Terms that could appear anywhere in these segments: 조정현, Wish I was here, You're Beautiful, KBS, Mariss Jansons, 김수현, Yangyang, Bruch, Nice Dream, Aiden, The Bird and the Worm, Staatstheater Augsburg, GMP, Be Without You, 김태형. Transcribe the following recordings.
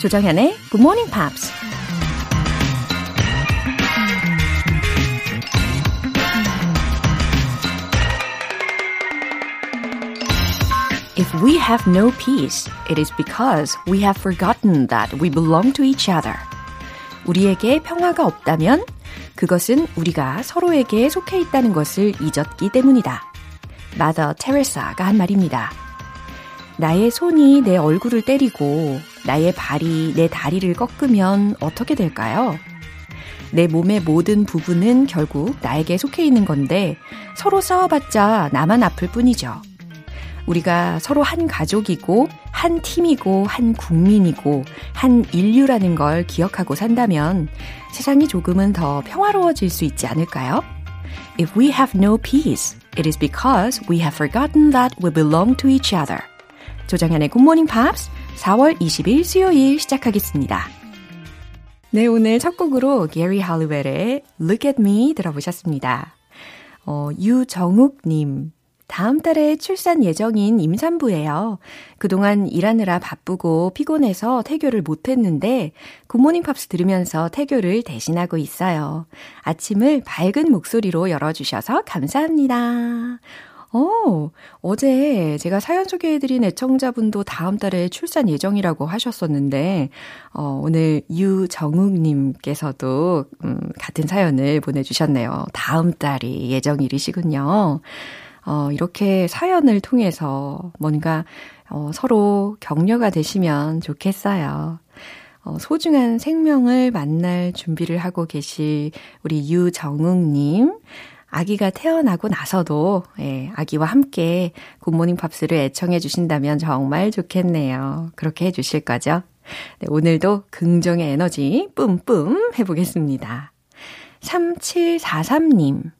조정현의 Good Morning Pops. If we have no peace, it is because we have forgotten that we belong to each other. 우리에게 평화가 없다면 그것은 우리가 서로에게 속해 있다는 것을 잊었기 때문이다. 마더 테레사가 한 말입니다. 나의 손이 내 얼굴을 때리고 나의 발이 내 다리를 꺾으면 어떻게 될까요? 내 몸의 모든 부분은 결국 나에게 속해 있는 건데 서로 싸워봤자 나만 아플 뿐이죠. 우리가 서로 한 가족이고 한 팀이고 한 국민이고 한 인류라는 걸 기억하고 산다면 세상이 조금은 더 평화로워질 수 있지 않을까요? If we have no peace, it is because we have forgotten that we belong to each other. 조정현의 굿모닝 팝스 4월 20일 수요일 시작하겠습니다. 네, 오늘 첫 곡으로 게리 할리웰의 Look at Me 들어보셨습니다. 유정욱님. 다음 달에 출산 예정인 임산부예요. 그동안 일하느라 바쁘고 피곤해서 태교를 못했는데 굿모닝 팝스 들으면서 태교를 대신하고 있어요. 아침을 밝은 목소리로 열어주셔서 감사합니다. 어제 제가 사연 소개해드린 애청자분도 다음 달에 출산 예정이라고 하셨었는데 오늘 유정욱님께서도 같은 사연을 보내주셨네요. 다음 달이 예정일이시군요. 이렇게 사연을 통해서 뭔가 서로 격려가 되시면 좋겠어요. 소중한 생명을 만날 준비를 하고 계실 우리 유정웅님, 아기가 태어나고 나서도 아기와 함께 굿모닝 팝스를 애청해 주신다면 정말 좋겠네요. 그렇게 해주실 거죠? 네, 오늘도 긍정의 에너지 뿜뿜 해보겠습니다. 3743님.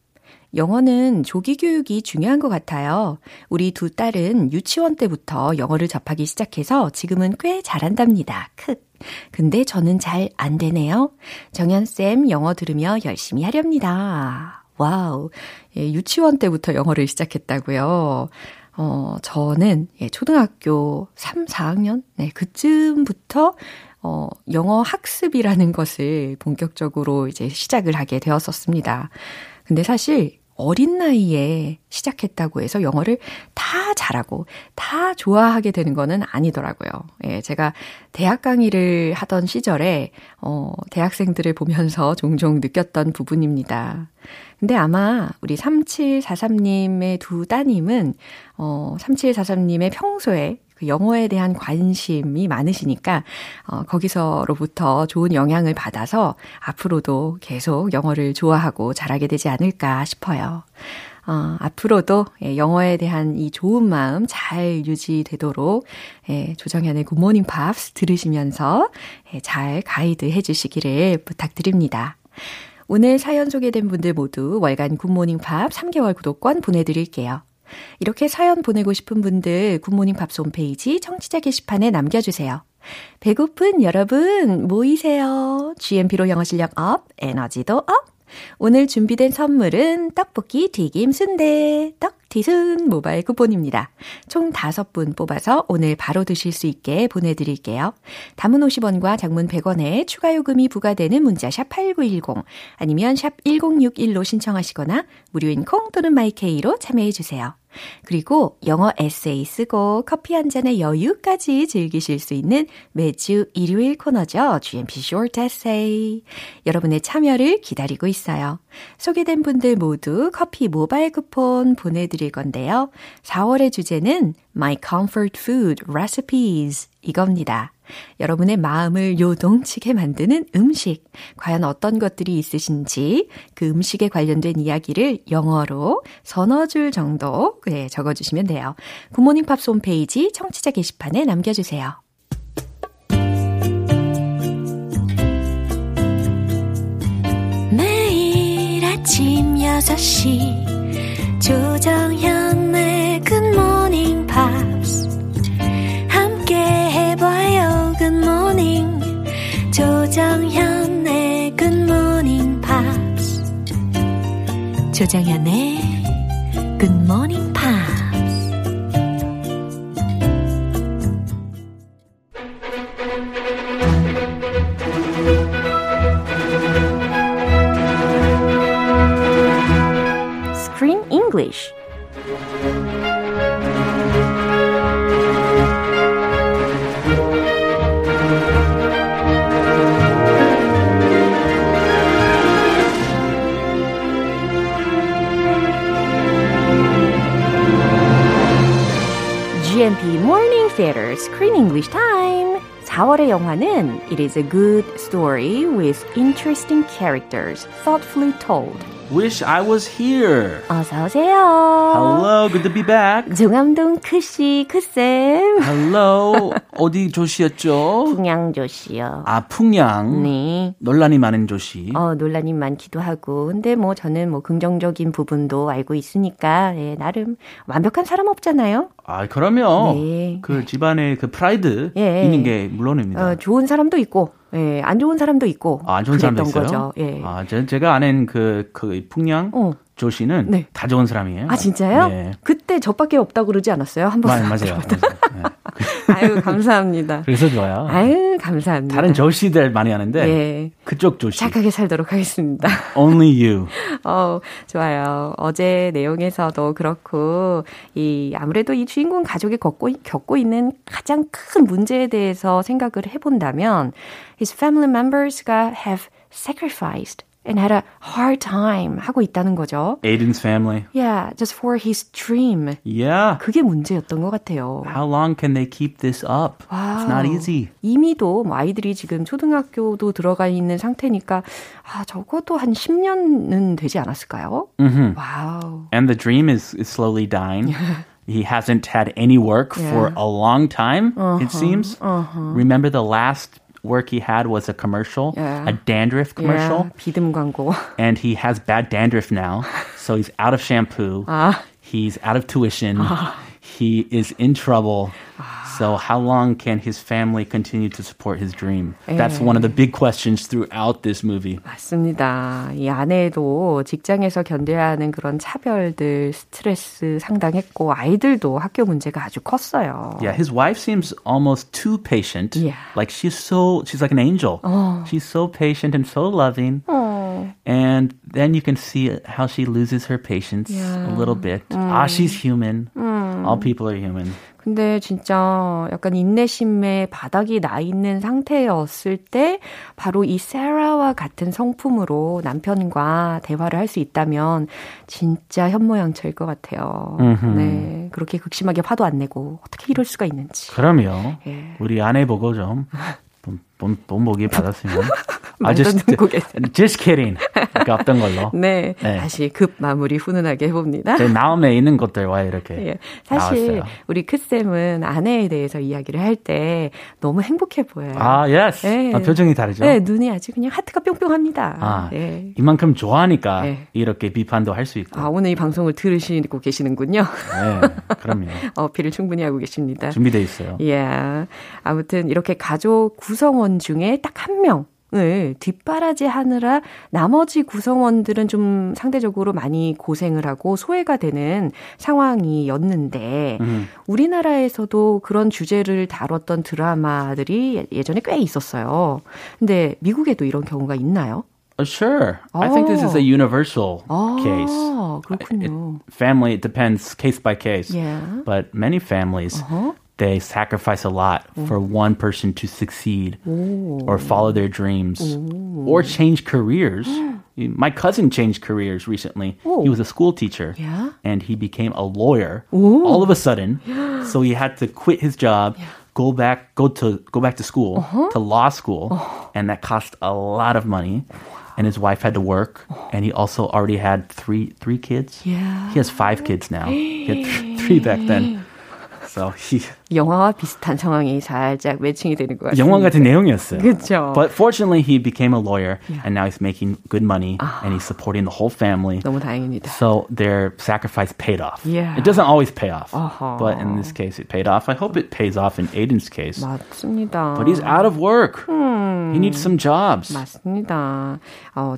영어는 조기 교육이 중요한 것 같아요. 우리 두 딸은 유치원 때부터 영어를 접하기 시작해서 지금은 꽤 잘한답니다. 근데 저는 잘 안 되네요. 정연쌤 영어 들으며 열심히 하렵니다. 와우, 유치원 때부터 영어를 시작했다고요. 저는 초등학교 3, 4학년? 네, 그쯤부터 영어 학습이라는 것을 본격적으로 이제 시작을 하게 되었었습니다. 근데 사실 어린 나이에 시작했다고 해서 영어를 다 잘하고 다 좋아하게 되는 거는 아니더라고요. 예, 제가 대학 강의를 하던 시절에 대학생들을 보면서 종종 느꼈던 부분입니다. 근데 아마 우리 3743님의 두 따님은 3743님의 평소에 영어에 대한 관심이 많으시니까 거기서로부터 좋은 영향을 받아서 앞으로도 계속 영어를 좋아하고 잘하게 되지 않을까 싶어요. 앞으로도 영어에 대한 이 좋은 마음 잘 유지되도록 조정현의 굿모닝 팝스 들으시면서 잘 가이드해 주시기를 부탁드립니다. 오늘 사연 소개된 분들 모두 월간 굿모닝 팝 3개월 구독권 보내드릴게요. 이렇게 사연 보내고 싶은 분들 굿모닝 팝스 홈페이지 청취자 게시판에 남겨주세요. 배고픈 여러분 모이세요. GMP로 영어 실력 업, 에너지도 업. 오늘 준비된 선물은 떡볶이, 튀김, 순대, 떡튀순 모바일 쿠폰입니다. 총 5분 뽑아서 오늘 바로 드실 수 있게 보내드릴게요. 담은 50원과 장문 100원에 추가 요금이 부과되는 문자 샵8910 아니면 샵 1061로 신청하시거나 무료인 콩 또는 마이케이로 참여해주세요. 그리고 영어 에세이 쓰고 커피 한 잔의 여유까지 즐기실 수 있는 매주 일요일 코너죠. GMP Short Essay. 여러분의 참여를 기다리고 있어요. 소개된 분들 모두 커피 모바일 쿠폰 보내드릴 건데요. 4월의 주제는 My Comfort Food Recipes 이겁니다. 여러분의 마음을 요동치게 만드는 음식, 과연 어떤 것들이 있으신지 그 음식에 관련된 이야기를 영어로 서너 줄 정도 적어주시면 돼요. 굿모닝 팝스 홈페이지 청취자 게시판에 남겨주세요. 매일 아침 6시 조정현의 굿모닝 팝스 함께 해봐요. Good morning, 조정현의 Good morning, Pops. 조정현의 Good morning, Pops. English. GMP Morning Theater Screen English Time. 4월의 영화는 It is a good story with interesting characters, thoughtfully told. Wish I was here. 어서 오세요. Hello, good to be back. 중암동 크씨, 크쌤. Hello, 어디 조씨였죠? 풍양 조씨요. 아, 풍양. 네. 논란이 많은 조씨. 논란이 많기도 하고. 근데 뭐 저는 뭐 긍정적인 부분도 알고 있으니까 예, 나름 완벽한 사람 없잖아요. 아, 그럼요. 네. 그 집안의 그 프라이드 예. 있는 게 물론입니다. 좋은 사람도 있고. 예, 안 좋은 사람도 있고. 아, 안 좋은 사람도 있어요? 거죠. 예. 아, 제가 아는 그 풍양 조 씨는 네. 다 좋은 사람이에요. 아, 진짜요? 네. 그때 저밖에 없다고 그러지 않았어요? 한번 맞아요. 네. 아유, 감사합니다. 그래서 좋아요. 아유, 감사합니다. 다른 조 씨들 많이 하는데 예. 그쪽 조 씨. 착하게 살도록 하겠습니다. Only you. 좋아요. 어제 내용에서도 그렇고 아무래도 이 주인공 가족이 겪고 있는 가장 큰 문제에 대해서 생각을 해본다면 His family members가 have sacrificed and had a hard time 하고 있다는 거죠. Aiden's family. Yeah, just for his dream. Yeah. 그게 문제였던 것 같아요. How long can they keep this up? Wow. It's not easy. 이미도 뭐 아이들이 지금 초등학교도 들어가 있는 상태니까 아, 적어도 한 10년은 되지 않았을까요? Mm-hmm. Wow. And the dream is slowly dying. He hasn't had any work yeah. for a long time, uh-huh. it seems. Uh-huh. Remember the last work he had was a commercial, yeah. a dandruff commercial. Yeah, 비듬 광고. And he has bad dandruff now, so he's out of shampoo. 아. He's out of tuition. 아. He is in trouble. 아. So how long can his family continue to support his dream? 예. That's one of the big questions throughout this movie. 맞습니다. 이 아내도 직장에서 견뎌야 하는 그런 차별들, 스트레스 상당했고 아이들도 학교 문제가 아주 컸어요. Yeah, his wife seems almost too patient. Yeah. Like she's like an angel. She's so patient and so loving. And then you can see how she loses her patience yeah. a little bit. Ah, she's human. All people are human. 근데 진짜 약간 인내심의 바닥이 나 있는 상태였을 때 바로 이 세라와 같은 성품으로 남편과 대화를 할 수 있다면 진짜 현모양처일 것 같아요. 음흠. 네, 그렇게 극심하게 화도 안 내고 어떻게 이럴 수가 있는지. 그럼요. 예. 우리 아내 보고 좀 본보기 받았으면. 아, just kidding. 그러니까 없던 걸로. 네, 네. 다시 급 마무리 훈훈하게 해봅니다. 제 마음에 있는 것들과 이렇게 예. 사실 나왔어요. 우리 크쌤은 아내에 대해서 이야기를 할 때 너무 행복해 보여요. 아, yes. 예. 아, 표정이 다르죠? 네, 눈이 아주 그냥 하트가 뿅뿅합니다. 아, 예. 이만큼 좋아하니까 예. 이렇게 비판도 할 수 있고. 아, 오늘 이 방송을 들으시고 계시는군요. 네, 그럼요. 어필을 충분히 하고 계십니다. 준비되어 있어요. 예. 아무튼 이렇게 가족 구성원 중에 딱 한 명. 네, 뒷바라지하느라 나머지 구성원들은 좀 상대적으로 많이 고생을 하고 소외가 되는 상황이었는데 우리나라에서도 그런 주제를 다뤘던 드라마들이 예전에 꽤 있었어요. 근데 미국에도 이런 경우가 있나요? Sure. I think this is a universal case. 그렇군요. Family, it depends case by case. Yeah. But many families They sacrifice a lot for one person to succeed or follow their dreams or change careers. My cousin changed careers recently. He was a school teacher and he became a lawyer all of a sudden. So he had to quit his job, go back to school, to law school, and that cost a lot of money. And his wife had to work, and he also already had three kids. Yeah. He has 5 kids now. He had 3 back then. So he... 영화와 비슷한 상황이 살짝 매칭이 되는 것 같아요. 영화 같은 내용이었어요. 그렇죠. But fortunately, he became a lawyer, yeah. and now he's making good money, and he's supporting the whole family. 너무 다행입니다. So their sacrifice paid off. Yeah. It doesn't always pay off, but in this case, it paid off. I hope it pays off in Aiden's case. 맞습니다. But he's out of work. He needs some jobs. 맞습니다.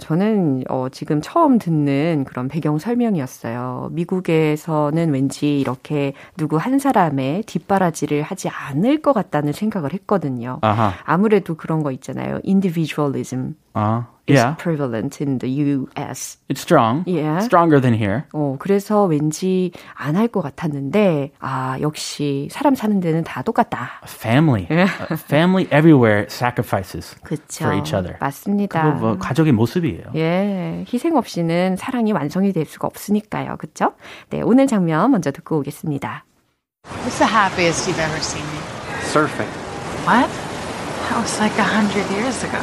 저는 지금 처음 듣는 그런 배경 설명이었어요. 미국에서는 왠지 이렇게 누구 한 사람의 뒷바라지 를 하지 않을 것 같다는 생각을 했거든요. 아하. 아무래도 그런 거 있잖아요. 인디비주얼리즘. 아, is prevalent in the U.S. It's strong. Yeah. Stronger than here. 그래서 왠지 안 할 것 같았는데 아 역시 사람 사는 데는 다 똑같다. A family. A family everywhere sacrifices 그쵸. For each other. 맞습니다. 그거 뭐 가족의 모습이에요. 예, 희생 없이는 사랑이 완성이 될 수가 없으니까요. 그렇죠? 네, 오늘 장면 먼저 듣고 오겠습니다. What's the happiest you've ever seen me? Surfing. What? That was like 100 years ago.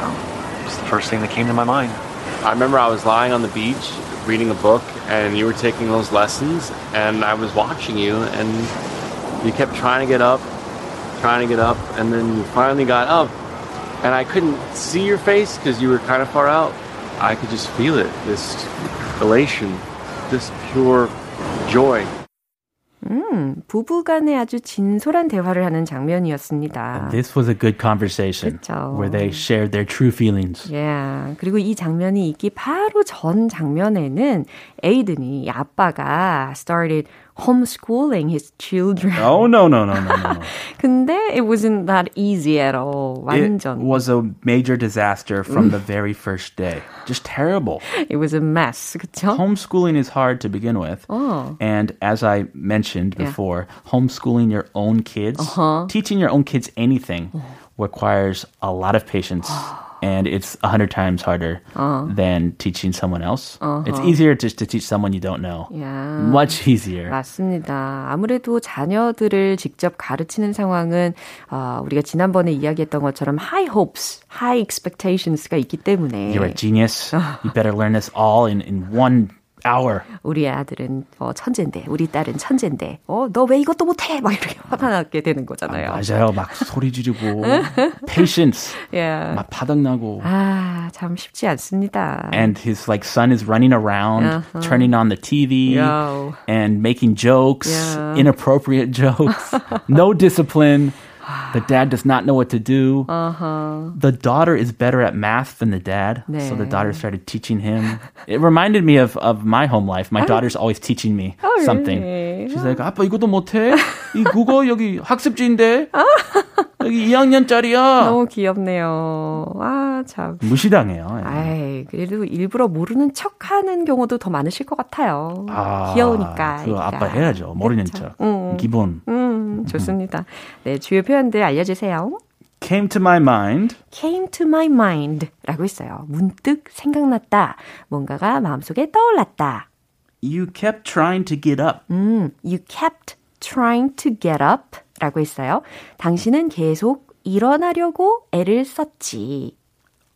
It's the first thing that came to my mind. I remember I was lying on the beach reading a book and you were taking those lessons and I was watching you and you kept trying to get up and then you finally got up and I couldn't see your face because you were kind of far out. I could just feel it, this elation, this pure joy. 부부 간에 아주 진솔한 대화를 하는 장면이었습니다. This was a good conversation 그쵸. Where they shared their true feelings. Yeah. 그리고 이 장면이 있기 바로 전 장면에는 에이든이 아빠가 started homeschooling his children. No. 근데 it wasn't that easy at all. 완전. It was a major disaster from the very first day. Just terrible. It was a mess. 그쵸? Homeschooling is hard to begin with. And as I mentioned before, homeschooling your own kids, teaching your own kids anything requires a lot of patience. And it's 100 times harder than teaching someone else. It's easier just to teach someone you don't know. Yeah. Much easier. 맞습니다. 아무래도 자녀들을 직접 가르치는 상황은 우리가 지난번에 이야기했던 것처럼 high hopes, high expectations가 있기 때문에. You're a genius. You better learn this all in one hour. 우리 아들은 천재인데, 우리 딸은 천재인데, 너 왜 이것도 못해? 막 이렇게 화가 나게 되는 거잖아요. 아, 맞아요. 막 소리 지르고, patience, yeah. 막 바닥나고. 아, 참 쉽지 않습니다. And his like son is running around, turning on the TV, and making jokes, inappropriate jokes, no discipline. The dad does not know what to do. The daughter is better at math than the dad. 네. So the daughter started teaching him. It reminded me of my home life. My daughter's always teaching me something. Really? She's like, 아빠 이것도 못해? 이 국어 여기 학습지인데? 여기 2학년짜리야. 너무 귀엽네요. 아, 참. 무시당해요. 아이, 그래도 일부러 모르는 척하는 경우도 더 많으실 것 같아요. 아, 귀여우니까. 그 아빠 해야죠. 모르는 척. 기본. 좋습니다. 네, 주요 표현들 알려주세요. Came to my mind. Came to my mind 라고 있어요. 문득 생각났다. 뭔가가 마음속에 떠올랐다. You kept trying to get up. You kept trying to get up 라고 있어요. 당신은 계속 일어나려고 애를 썼지.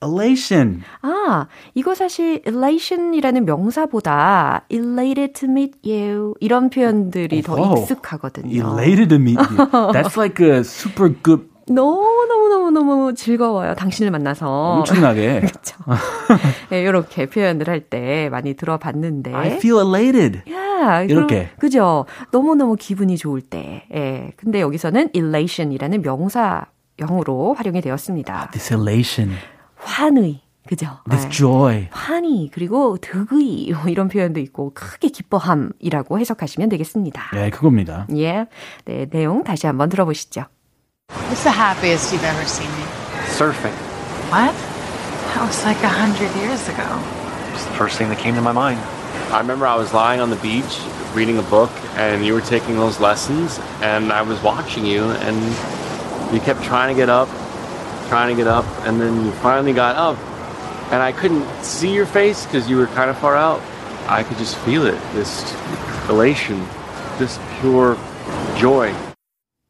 Elation. 아, 이거 사실 elation이라는 명사보다 elated to meet you 이런 표현들이 더 익숙하거든요. Elated to meet you. That's like a super good. 너무 즐거워요. 당신을 만나서. 엄청나게. 그렇죠. 네, 이렇게 표현을 할 때 많이 들어봤는데. I feel elated. Yeah, 이렇게. 그죠. 너무너무 기분이 좋을 때. 예, 근데 여기서는 elation이라는 명사형으로 활용이 되었습니다. This elation. 환의, 그죠? This joy. 환희, 그리고 득의, 이런 표현도 있고, 크게 기뻐함이라고 해석하시면 되겠습니다. 네, 그겁니다. 예. 네, 내용 다시 한번 들어보시죠. What's the happiest you've ever seen me? Surfing. What? That was like 100 years ago. It's the first thing that came to my mind. I remember I was lying on the beach, reading a book, and you were taking those lessons, and I was watching you, and you kept trying to get up, and then you finally got up, and I couldn't see your face because you were kind of far out. I could just feel it, this elation, this pure joy.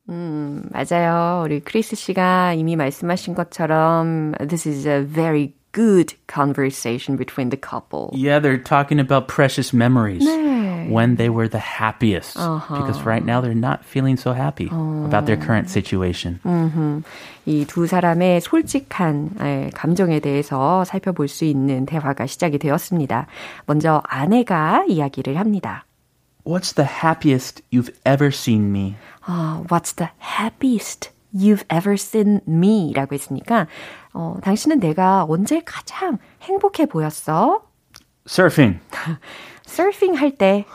맞아요. 우리 크리스 씨가 이미 말씀하신 것처럼 this is a very good conversation between the couple. Yeah, they're talking about precious memories. 네. When they were the happiest. Because right now they're not feeling so happy about their current situation. 이 두 사람의 솔직한 감정에 대해서 살펴볼 수 있는 대화가 시작이 되었습니다. 먼저 아내가 이야기를 합니다. What's the happiest you've ever seen me? What's the happiest you've ever seen me? 라고 했으니까 당신은 내가 언제 가장 행복해 보였어? Surfing. Surfing 할 때.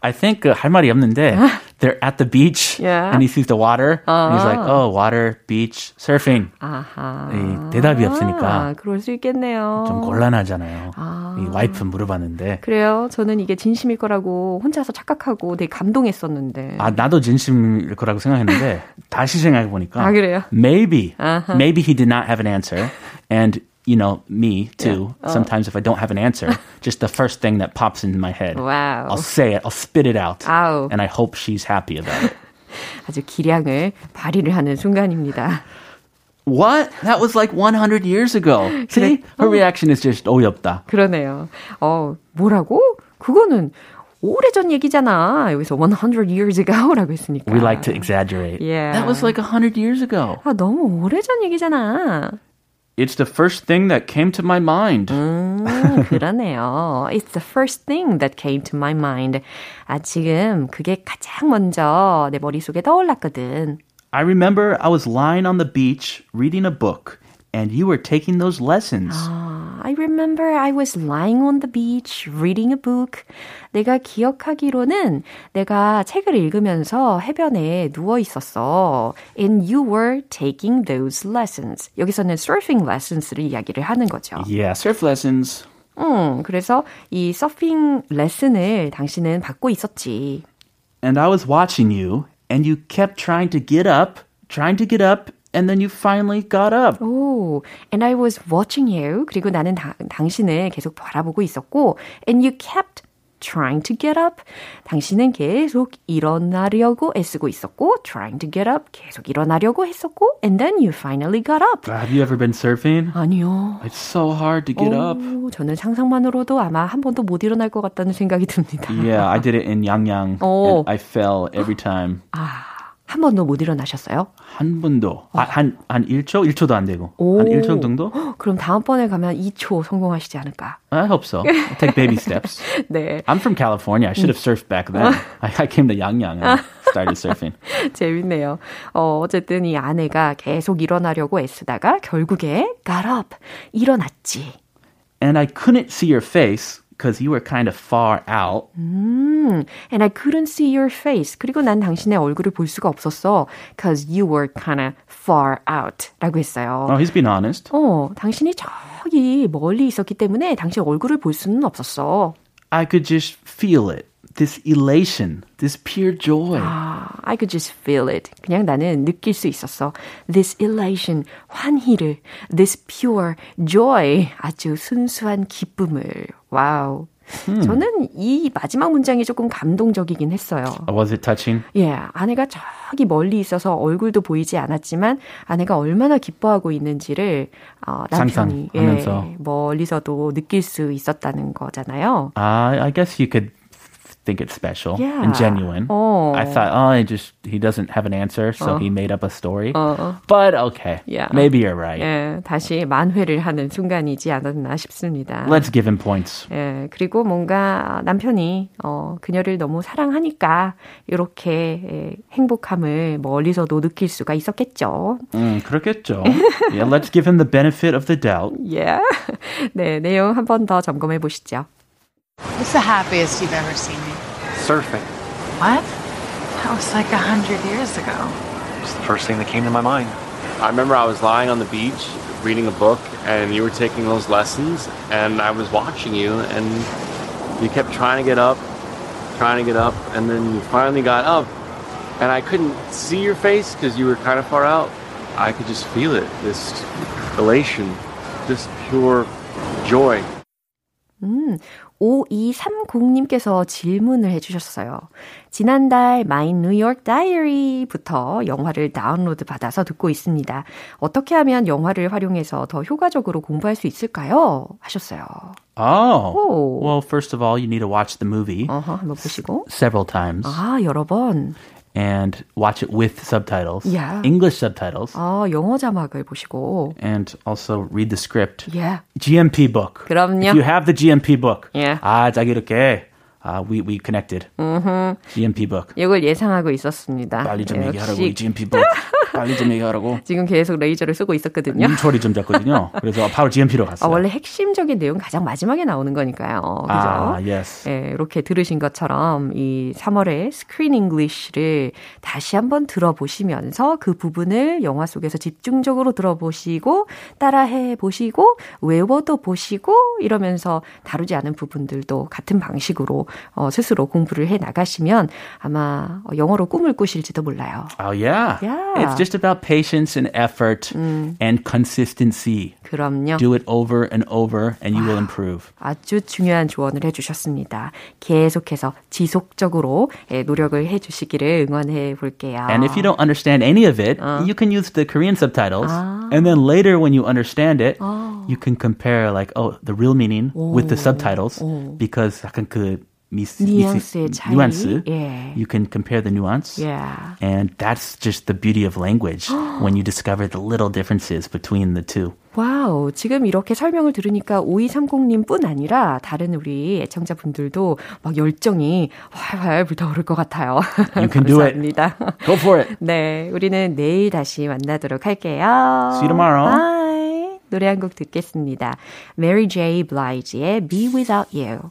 I think 할 말이 없는데 they're at the beach yeah. and he sees the water and he's like, oh, water, beach, surfing. 이 대답이 없으니까 그럴 수 있겠네요. 좀 곤란하잖아요. 이 와이프 물어봤는데. 그래요? 저는 이게 진심일 거라고 혼자서 착각하고 되게 감동했었는데. 아, 나도 진심일 거라고 생각했는데 다시 생각해 보니까 아, 그래요? Maybe. Uh-huh. Maybe he did not have an answer and you know, me too. Yeah. Sometimes if I don't have an answer, just the first thing that pops into my head. Wow. I'll say it. I'll spit it out. Ow. And I hope she's happy about it. 아주 기량을 발휘를 하는 순간입니다. What? That was like 100 years ago. See? Her reaction is just 어이없다. 그러네요. 뭐라고? 그거는 오래전 얘기잖아. 여기서 100 years ago라고 했으니까. We like to exaggerate. Yeah. That was like 100 years ago. 아, 너무 오래전 얘기잖아. It's the first thing that came to my mind. 그러네요. It's the first thing that came to my mind. 아, 지금 그게 가장 먼저 내 머릿속에 떠올랐거든. I remember I was lying on the beach reading a book and you were taking those lessons. I remember I was lying on the beach reading a book. 내가 기억하기로는 내가 책을 읽으면서 해변에 누워 있었어. And you were taking those lessons. 여기서는 surfing lessons를 이야기를 하는 거죠. Yeah, surf lessons. 그래서 이 서핑 레슨을 당신은 받고 있었지. And I was watching you and you kept trying to get up. And then you finally got up. Oh, and I was watching you. 그리고 나는 당신을 계속 바라보고 있었고, and you kept trying to get up. 당신은 계속 일어나려고 애쓰고 있었고, trying to get up. 계속 일어나려고 했었고, and then you finally got up. Have you ever been surfing? 아니요. It's so hard to get up. 저는 상상만으로도 아마 한 번도 못 일어날 것 같다는 생각이 듭니다. Yeah, I did it in Yangyang. Oh. And I fell every time. 한 번도 못 일어나셨어요? 한 번도. 한 1초? 1초도 안 되고. 한 1초 정도? 그럼 다음번에 가면 2초 성공하시지 않을까? I hope so. I'll take baby steps. 네. I'm from California. I should have surfed back then. I came to Yangyang and started surfing. 재밌네요. 어쨌든 이 아내가 계속 일어나려고 애쓰다가 결국에 got up. 일어났지. And I couldn't see your face. Because you were kind of far out. And I couldn't see your face. 그리고 난 당신의 얼굴을 볼 수가 없었어. Because you were kind of far out. 라고 했어요. Oh, he's been honest. 당신이 저기 멀리 있었기 때문에 당신 얼굴을 볼 수는 없었어. I could just feel it. This elation, this pure joy. I could just feel it. 그냥 나는 느낄 수 있었어. This elation, 환희를. This pure joy, 아주 순수한 기쁨을. 와우. 저는 이 마지막 문장이 조금 감동적이긴 했어요. Was it touching? Yeah, 아내가 저기 멀리 있어서 얼굴도 보이지 않았지만 아내가 얼마나 기뻐하고 있는지를 남편이 멀리서도 느낄 수 있었다는 거잖아요. I guess you could think it's special yeah. and genuine. I thought, he doesn't have an answer, so he made up a story. But okay, yeah. maybe you're right. 예, 다시 만회를 하는 순간이지 않았나 싶습니다. Let's give him points. 예, 그리고 뭔가 남편이 그녀를 너무 사랑하니까 이렇게 행복함을 멀리서도 느낄 수가 있었겠죠. 그렇겠죠. yeah, let's give him the benefit of the doubt. Yeah. 네, 내용 한 번 더 점검해 보시죠. What's the happiest you've ever seen me? Surfing. What? That was like 100 years ago. It's the first thing that came to my mind. I remember I was lying on the beach, reading a book, and you were taking those lessons, and I was watching you, and you kept trying to get up, and then you finally got up, and I couldn't see your face because you were kind of far out. I could just feel it, this elation, this pure joy. 5230님께서 질문을 해주셨어요. 지난달 My New York Diary부터 영화를 다운로드 받아서 듣고 있습니다. 어떻게 하면 영화를 활용해서 더 효과적으로 공부할 수 있을까요? 하셨어요. Oh, well, first of all, you need to watch the movie 한번 보시고. Several times. 여러 번. And watch it with subtitles. Yeah. English subtitles. 영어 자막을 보시고. And also read the script. Yeah. GMP book. 그럼요. If you have the GMP book. Yeah. 자, 이렇게 We connected. GMP book. 이걸 예상하고 있었습니다. 빨리 좀 얘기하라고 이 GMP book. 빨리 좀 얘기하라고. 지금 계속 레이저를 쓰고 있었거든요. 눈초리 좀 잡거든요. 그래서 바로 GMP로 갔어요. 원래 핵심적인 내용 가장 마지막에 나오는 거니까요. 그죠? 아, yes. 예, 이렇게 들으신 것처럼 이 3월에 스크린 잉글리시를 다시 한번 들어보시면서 그 부분을 영화 속에서 집중적으로 들어보시고 따라해 보시고 외워도 보시고 이러면서 다루지 않은 부분들도 같은 방식으로 스스로 공부를 해 나가시면 아마 영어로 꿈을 꾸실지도 몰라요. Oh, yeah. yeah. It's just about patience and effort and consistency. 그럼요. Do it over and over and you will improve. 아주 중요한 조언을 해주셨습니다. 계속해서 지속적으로 노력을 해주시기를 응원해 볼게요. And if you don't understand any of it, you can use the Korean subtitles. And then later when you understand it, you can compare like, the real meaning with the subtitles because 약간 그 뉘앙스의 차이. 뉘앙스. 예. You can compare the nuance. Yeah. And that's just the beauty of language when you discover the little differences between the two. 와우, 지금 이렇게 설명을 들으니까 5230님뿐 아니라 다른 우리 애청자분들도 막 열정이 활활 불타오를 것 같아요. You can do it. Go for it. 네, 우리는 내일 다시 만나도록 할게요. See you tomorrow. Bye. 노래 한 곡 듣겠습니다. Mary J. Blige의 Be Without You.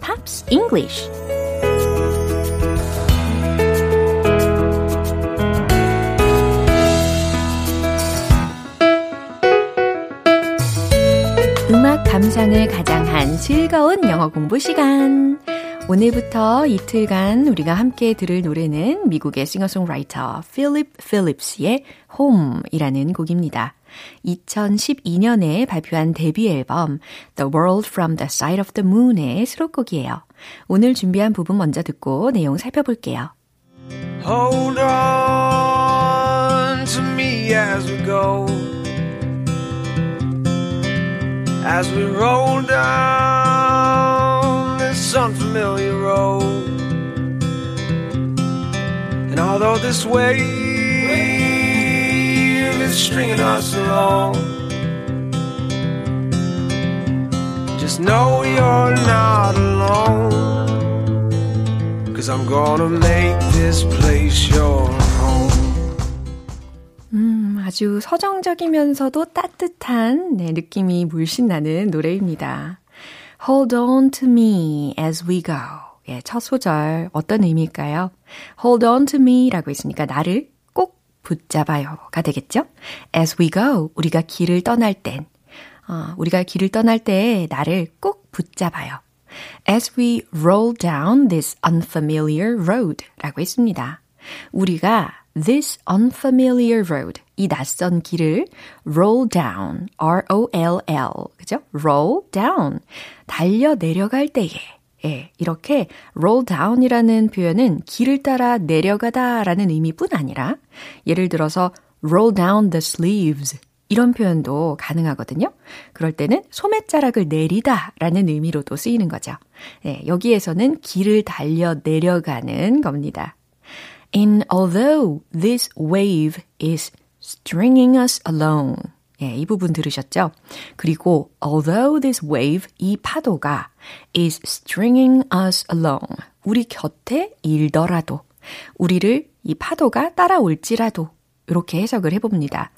팝스 잉글리쉬 음악 감상을 가장한 즐거운 영어 공부 시간 오늘부터 이틀간 우리가 함께 들을 노래는 미국의 싱어송라이터 필립 필립스의 홈이라는 곡입니다. 2012년에 발표한 데뷔 앨범 The World from the Side of the Moon의 수록곡이에요. 오늘 준비한 부분 먼저 듣고 내용 살펴볼게요. Hold on to me as we go As we roll down this unfamiliar road And although this way Stringing us along Just know you're not alone Cause I'm gonna make this place your home 아주 서정적이면서도 따뜻한 네, 느낌이 물씬 나는 노래입니다. Hold on to me as we go 예, 첫 소절 어떤 의미일까요? Hold on to me라고 있으니까 나를 붙잡아요가 되겠죠? As we go, 우리가 길을 떠날 땐, 우리가 길을 떠날 때 나를 꼭 붙잡아요. As we roll down this unfamiliar road라고 했습니다. 우리가 this unfamiliar road, 이 낯선 길을 roll down, R-O-L-L, 그죠? roll down, 달려 내려갈 때에 예, 이렇게 roll down이라는 표현은 길을 따라 내려가다라는 의미뿐 아니라 예를 들어서 roll down the sleeves 이런 표현도 가능하거든요. 그럴 때는 소매자락을 내리다라는 의미로도 쓰이는 거죠. 예, 여기에서는 길을 달려 내려가는 겁니다. And although this wave is stringing us along 예, 이 부분 들으셨죠? 그리고 although this wave, 이 파도가 is stringing us along, 우리 곁에 일더라도, 우리를 이 파도가 따라올지라도 이렇게 해석을 해봅니다.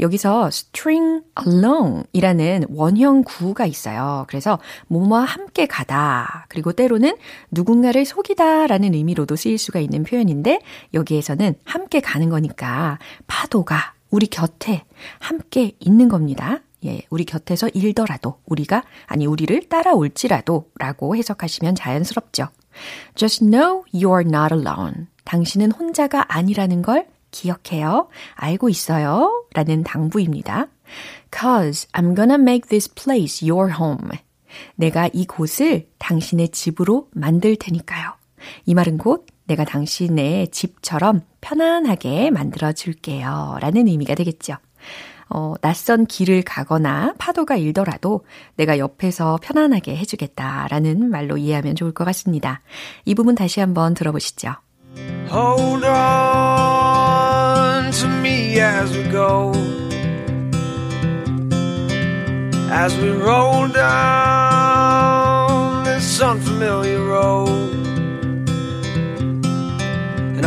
여기서 string along 이라는 원형 구가 있어요. 그래서 뭐뭐와 함께 가다, 그리고 때로는 누군가를 속이다 라는 의미로도 쓰일 수가 있는 표현인데 여기에서는 함께 가는 거니까 파도가 우리 곁에 함께 있는 겁니다. 예, 우리 곁에서 일더라도 우리가 아니 우리를 따라올지라도 라고 해석하시면 자연스럽죠. Just know you're not alone. 당신은 혼자가 아니라는 걸 기억해요. 알고 있어요. 라는 당부입니다. 'Cause I'm gonna make this place your home. 내가 이곳을 당신의 집으로 만들 테니까요. 이 말은 곧 내가 당신의 집처럼 편안하게 만들어줄게요. 라는 의미가 되겠죠. 낯선 길을 가거나 파도가 일더라도 내가 옆에서 편안하게 해주겠다라는 말로 이해하면 좋을 것 같습니다. 이 부분 다시 한번 들어보시죠. Hold on to me as we go As we roll down this unfamiliar road And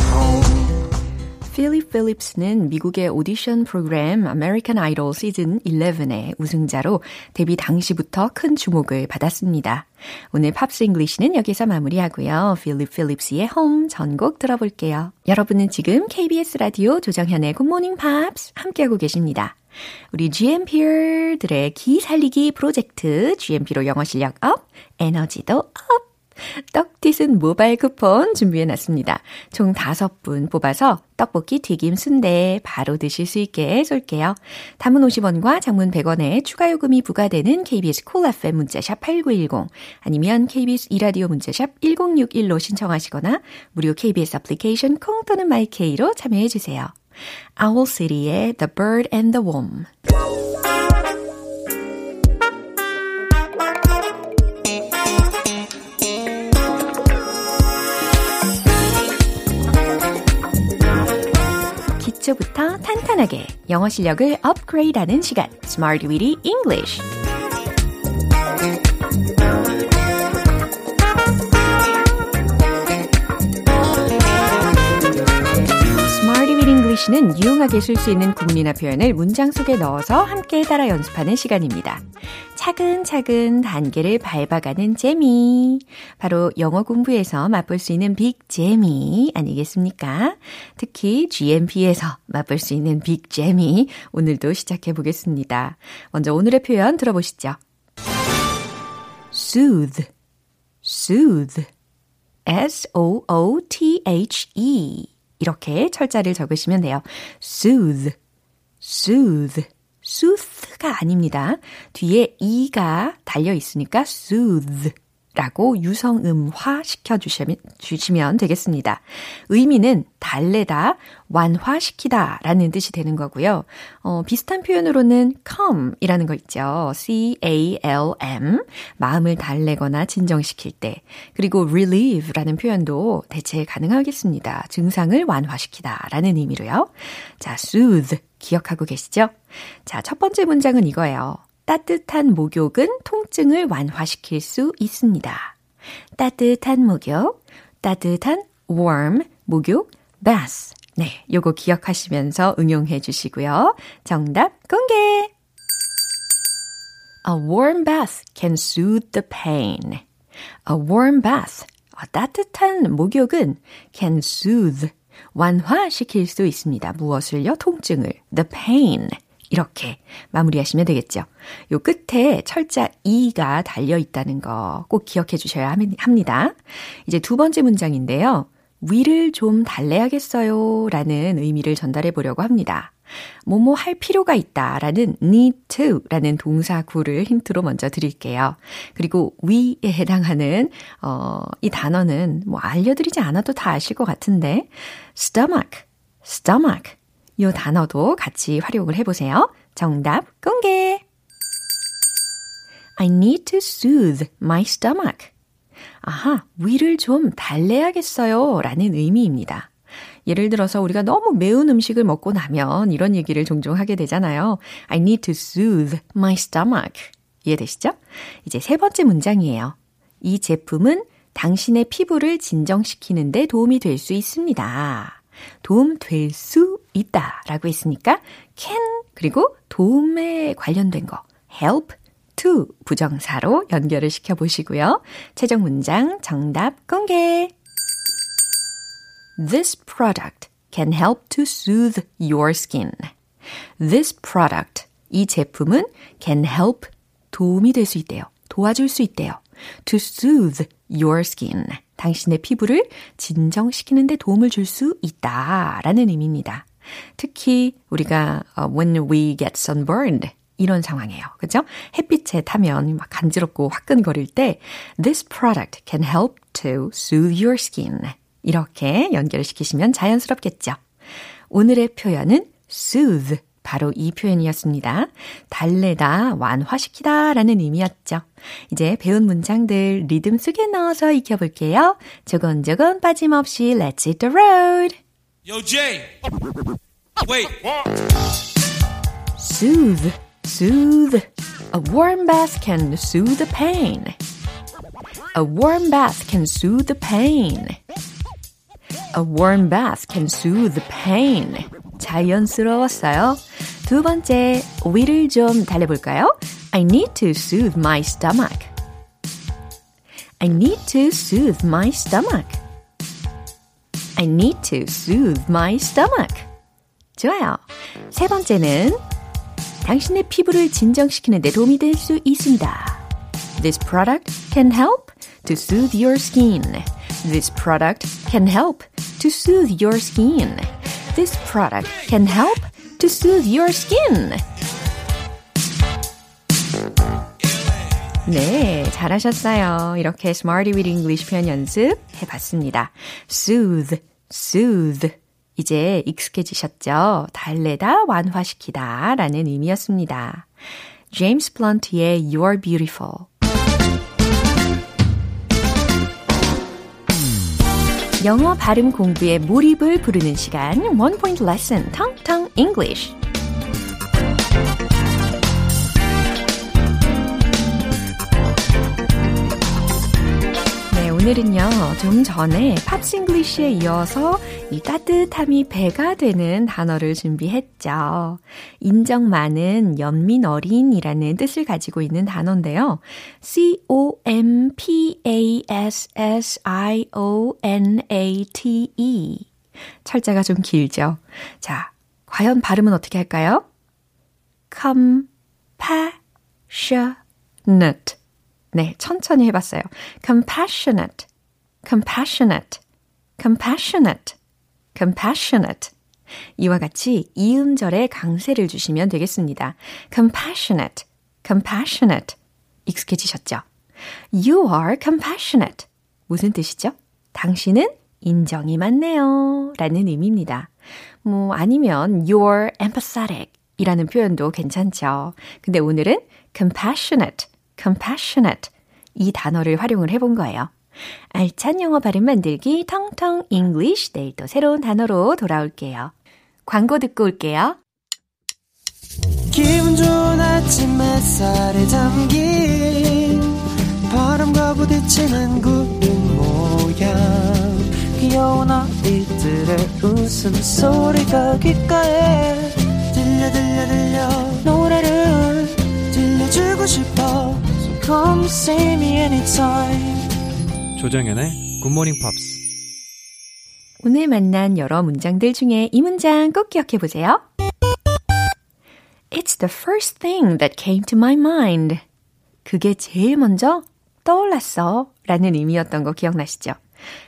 home 필립 필립스는 미국의 오디션 프로그램 American Idol 시즌 11의 우승자로 데뷔 당시부터 큰 주목을 받았습니다. 오늘 팝스 잉글리시는 여기서 마무리하고요. 필립 필립스의 홈 전곡 들어볼게요. 여러분은 지금 KBS 라디오 조정현의 굿모닝 팝스 함께하고 계십니다. 우리 GMP들의 기 살리기 프로젝트 GMP로 영어 실력 업, 에너지도 업! 떡튀순 모바일 쿠폰 준비해놨습니다. 총 5분 뽑아서 떡볶이, 튀김, 순대 바로 드실 수 있게 쏠게요. 단문 50원과 장문 100원에 추가 요금이 부과되는 KBS 콜 FM 문자샵 8910 아니면 KBS 이라디오 문자샵 1061로 신청하시거나 무료 KBS 애플리케이션 콩 또는 마이케이로 참여해주세요. 아울시티의 The Bird and the Worm 부터 탄탄하게 영어 실력을 업그레이드하는 시간 Smart Weedy English Smart Weedy English는 유용하게 쓸 수 있는 구문이나 표현을 문장 속에 넣어서 함께 따라 연습하는 시간입니다. 차근차근 단계를 밟아가는 재미. 바로 영어 공부에서 맛볼 수 있는 빅 재미 아니겠습니까? 특히 GMP에서 맛볼 수 있는 빅 재미. 오늘도 시작해 보겠습니다. 먼저 오늘의 표현 들어보시죠. Soothe, soothe, S-O-O-T-H-E 이렇게 철자를 적으시면 돼요. Soothe, soothe. soothe가 아닙니다. 뒤에 e가 달려 있으니까 soothe 라고 유성음화 시켜주시면 되겠습니다. 의미는 달래다, 완화시키다 라는 뜻이 되는 거고요. 비슷한 표현으로는 calm이라는 거 있죠. C-A-L-M, 마음을 달래거나 진정시킬 때. 그리고 relieve라는 표현도 대체 가능하겠습니다. 증상을 완화시키다 라는 의미로요. 자, soothe, 기억하고 계시죠? 자, 첫 번째 문장은 이거예요. 따뜻한 목욕은 통증을 완화시킬 수 있습니다. 따뜻한 목욕, 따뜻한 warm, 목욕, bath. 네, 요거 기억하시면서 응용해 주시고요. 정답 공개! A warm bath can soothe the pain. A warm bath, 따뜻한 목욕은 can soothe, 완화시킬 수 있습니다. 무엇을요? 통증을, the pain. 이렇게 마무리하시면 되겠죠. 요 끝에 철자 E가 달려있다는 거 꼭 기억해 주셔야 합니다. 이제 두 번째 문장인데요. 위를 좀 달래야겠어요 라는 의미를 전달해 보려고 합니다. 뭐뭐 할 필요가 있다 라는 need to 라는 동사구를 힌트로 먼저 드릴게요. 그리고 위에 해당하는 이 단어는 뭐 알려드리지 않아도 다 아실 것 같은데 stomach, stomach 이 단어도 같이 활용을 해보세요. 정답 공개! I need to soothe my stomach. 아하, 위를 좀 달래야겠어요 라는 의미입니다. 예를 들어서 우리가 너무 매운 음식을 먹고 나면 이런 얘기를 종종 하게 되잖아요. I need to soothe my stomach. 이해되시죠? 이제 세 번째 문장이에요. 이 제품은 당신의 피부를 진정시키는 데 도움이 될 수 있습니다. 도움 될 수 있다 라고 했으니까 can 그리고 도움에 관련된 거 help to 부정사로 연결을 시켜보시고요. 최종 문장 정답 공개 This product can help to soothe your skin. This product, 이 제품은 can help, 도움이 될 수 있대요. 도와줄 수 있대요. To soothe your skin. 당신의 피부를 진정시키는 데 도움을 줄 수 있다라는 의미입니다. 특히 우리가 when we get sunburned 이런 상황이에요. 그렇죠? 햇빛에 타면 막 간지럽고 화끈거릴 때 This product can help to soothe your skin. 이렇게 연결시키시면 자연스럽겠죠. 오늘의 표현은 soothe. 바로 이 표현이었습니다. 달래다, 완화시키다 라는 의미였죠. 이제 배운 문장들 리듬 속에 넣어서 익혀볼게요. 조곤조곤 빠짐없이 Let's hit the road. Yo, Jay. Wait. Soothe, soothe. A warm bath can soothe the pain. A warm bath can soothe the pain. A warm bath can soothe the pain. 자연스러웠어요. 두 번째, 위를 좀 달래볼까요? I need to soothe my stomach. I need to soothe my stomach. I need to soothe my stomach. 좋아요. 세 번째는 당신의 피부를 진정시키는 데 도움이 될 수 있습니다. This product can help to soothe your skin. This product can help to soothe your skin. This product can help to soothe your skin. 네, 잘하셨어요. 이렇게 Smarty with English 표현 연습 해봤습니다. Soothe, soothe. 이제 익숙해지셨죠? 달래다, 완화시키다 라는 의미였습니다. James Blunt의 You're Beautiful. 영어 발음 공부에 몰입을 부르는 시간 One Point Lesson, Tong Tong English. 네, 오늘은요. 좀 전에 팝스 잉글리시에 이어서 이 따뜻함이 배가 되는 단어를 준비했죠. 인정 많은 연민 어린이라는 뜻을 가지고 있는 단어인데요. compassionate. 철자가 좀 길죠. 자, 과연 발음은 어떻게 할까요? compassionate. 네, 천천히 해봤어요. compassionate, compassionate, compassionate. compassionate. 이와 같이 이음절에 강세를 주시면 되겠습니다. compassionate, compassionate. 익숙해지셨죠? You are compassionate. 무슨 뜻이죠? 당신은 인정이 많네요 라는 의미입니다. 뭐 아니면 you're empathetic 이라는 표현도 괜찮죠. 근데 오늘은 compassionate, compassionate 이 단어를 활용을 해본 거예요. 알찬 영어 발음 만들기 텅텅 English 내일 또 새로운 단어로 돌아올게요. 광고 듣고 올게요. 기분 좋은 아침 햇살에 담긴 바람과 부딪히는 구름 모양 귀여운 아이들의 웃음소리가 귓가에 들려 노래를 들려주고 싶어 So come see me anytime 조정현의 굿모닝 팝스. 오늘 만난 여러 문장들 중에 이 문장 꼭 기억해보세요. It's the first thing that came to my mind. 그게 제일 먼저 떠올랐어 라는 의미였던 거 기억나시죠?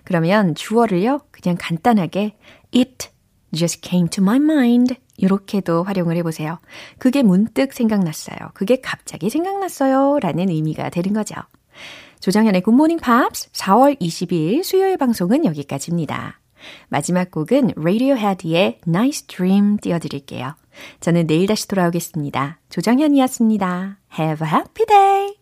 그러면 주어를요, 그냥 간단하게 It just came to my mind. 이렇게도 활용을 해보세요. 그게 문득 생각났어요. 그게 갑자기 생각났어요 라는 의미가 되는 거죠. 조정현의 굿모닝 팝스 4월 22일 수요일 방송은 여기까지입니다. 마지막 곡은 Radiohead의 Nice Dream 띄워드릴게요. 저는 내일 다시 돌아오겠습니다. 조정현이었습니다. Have a happy day!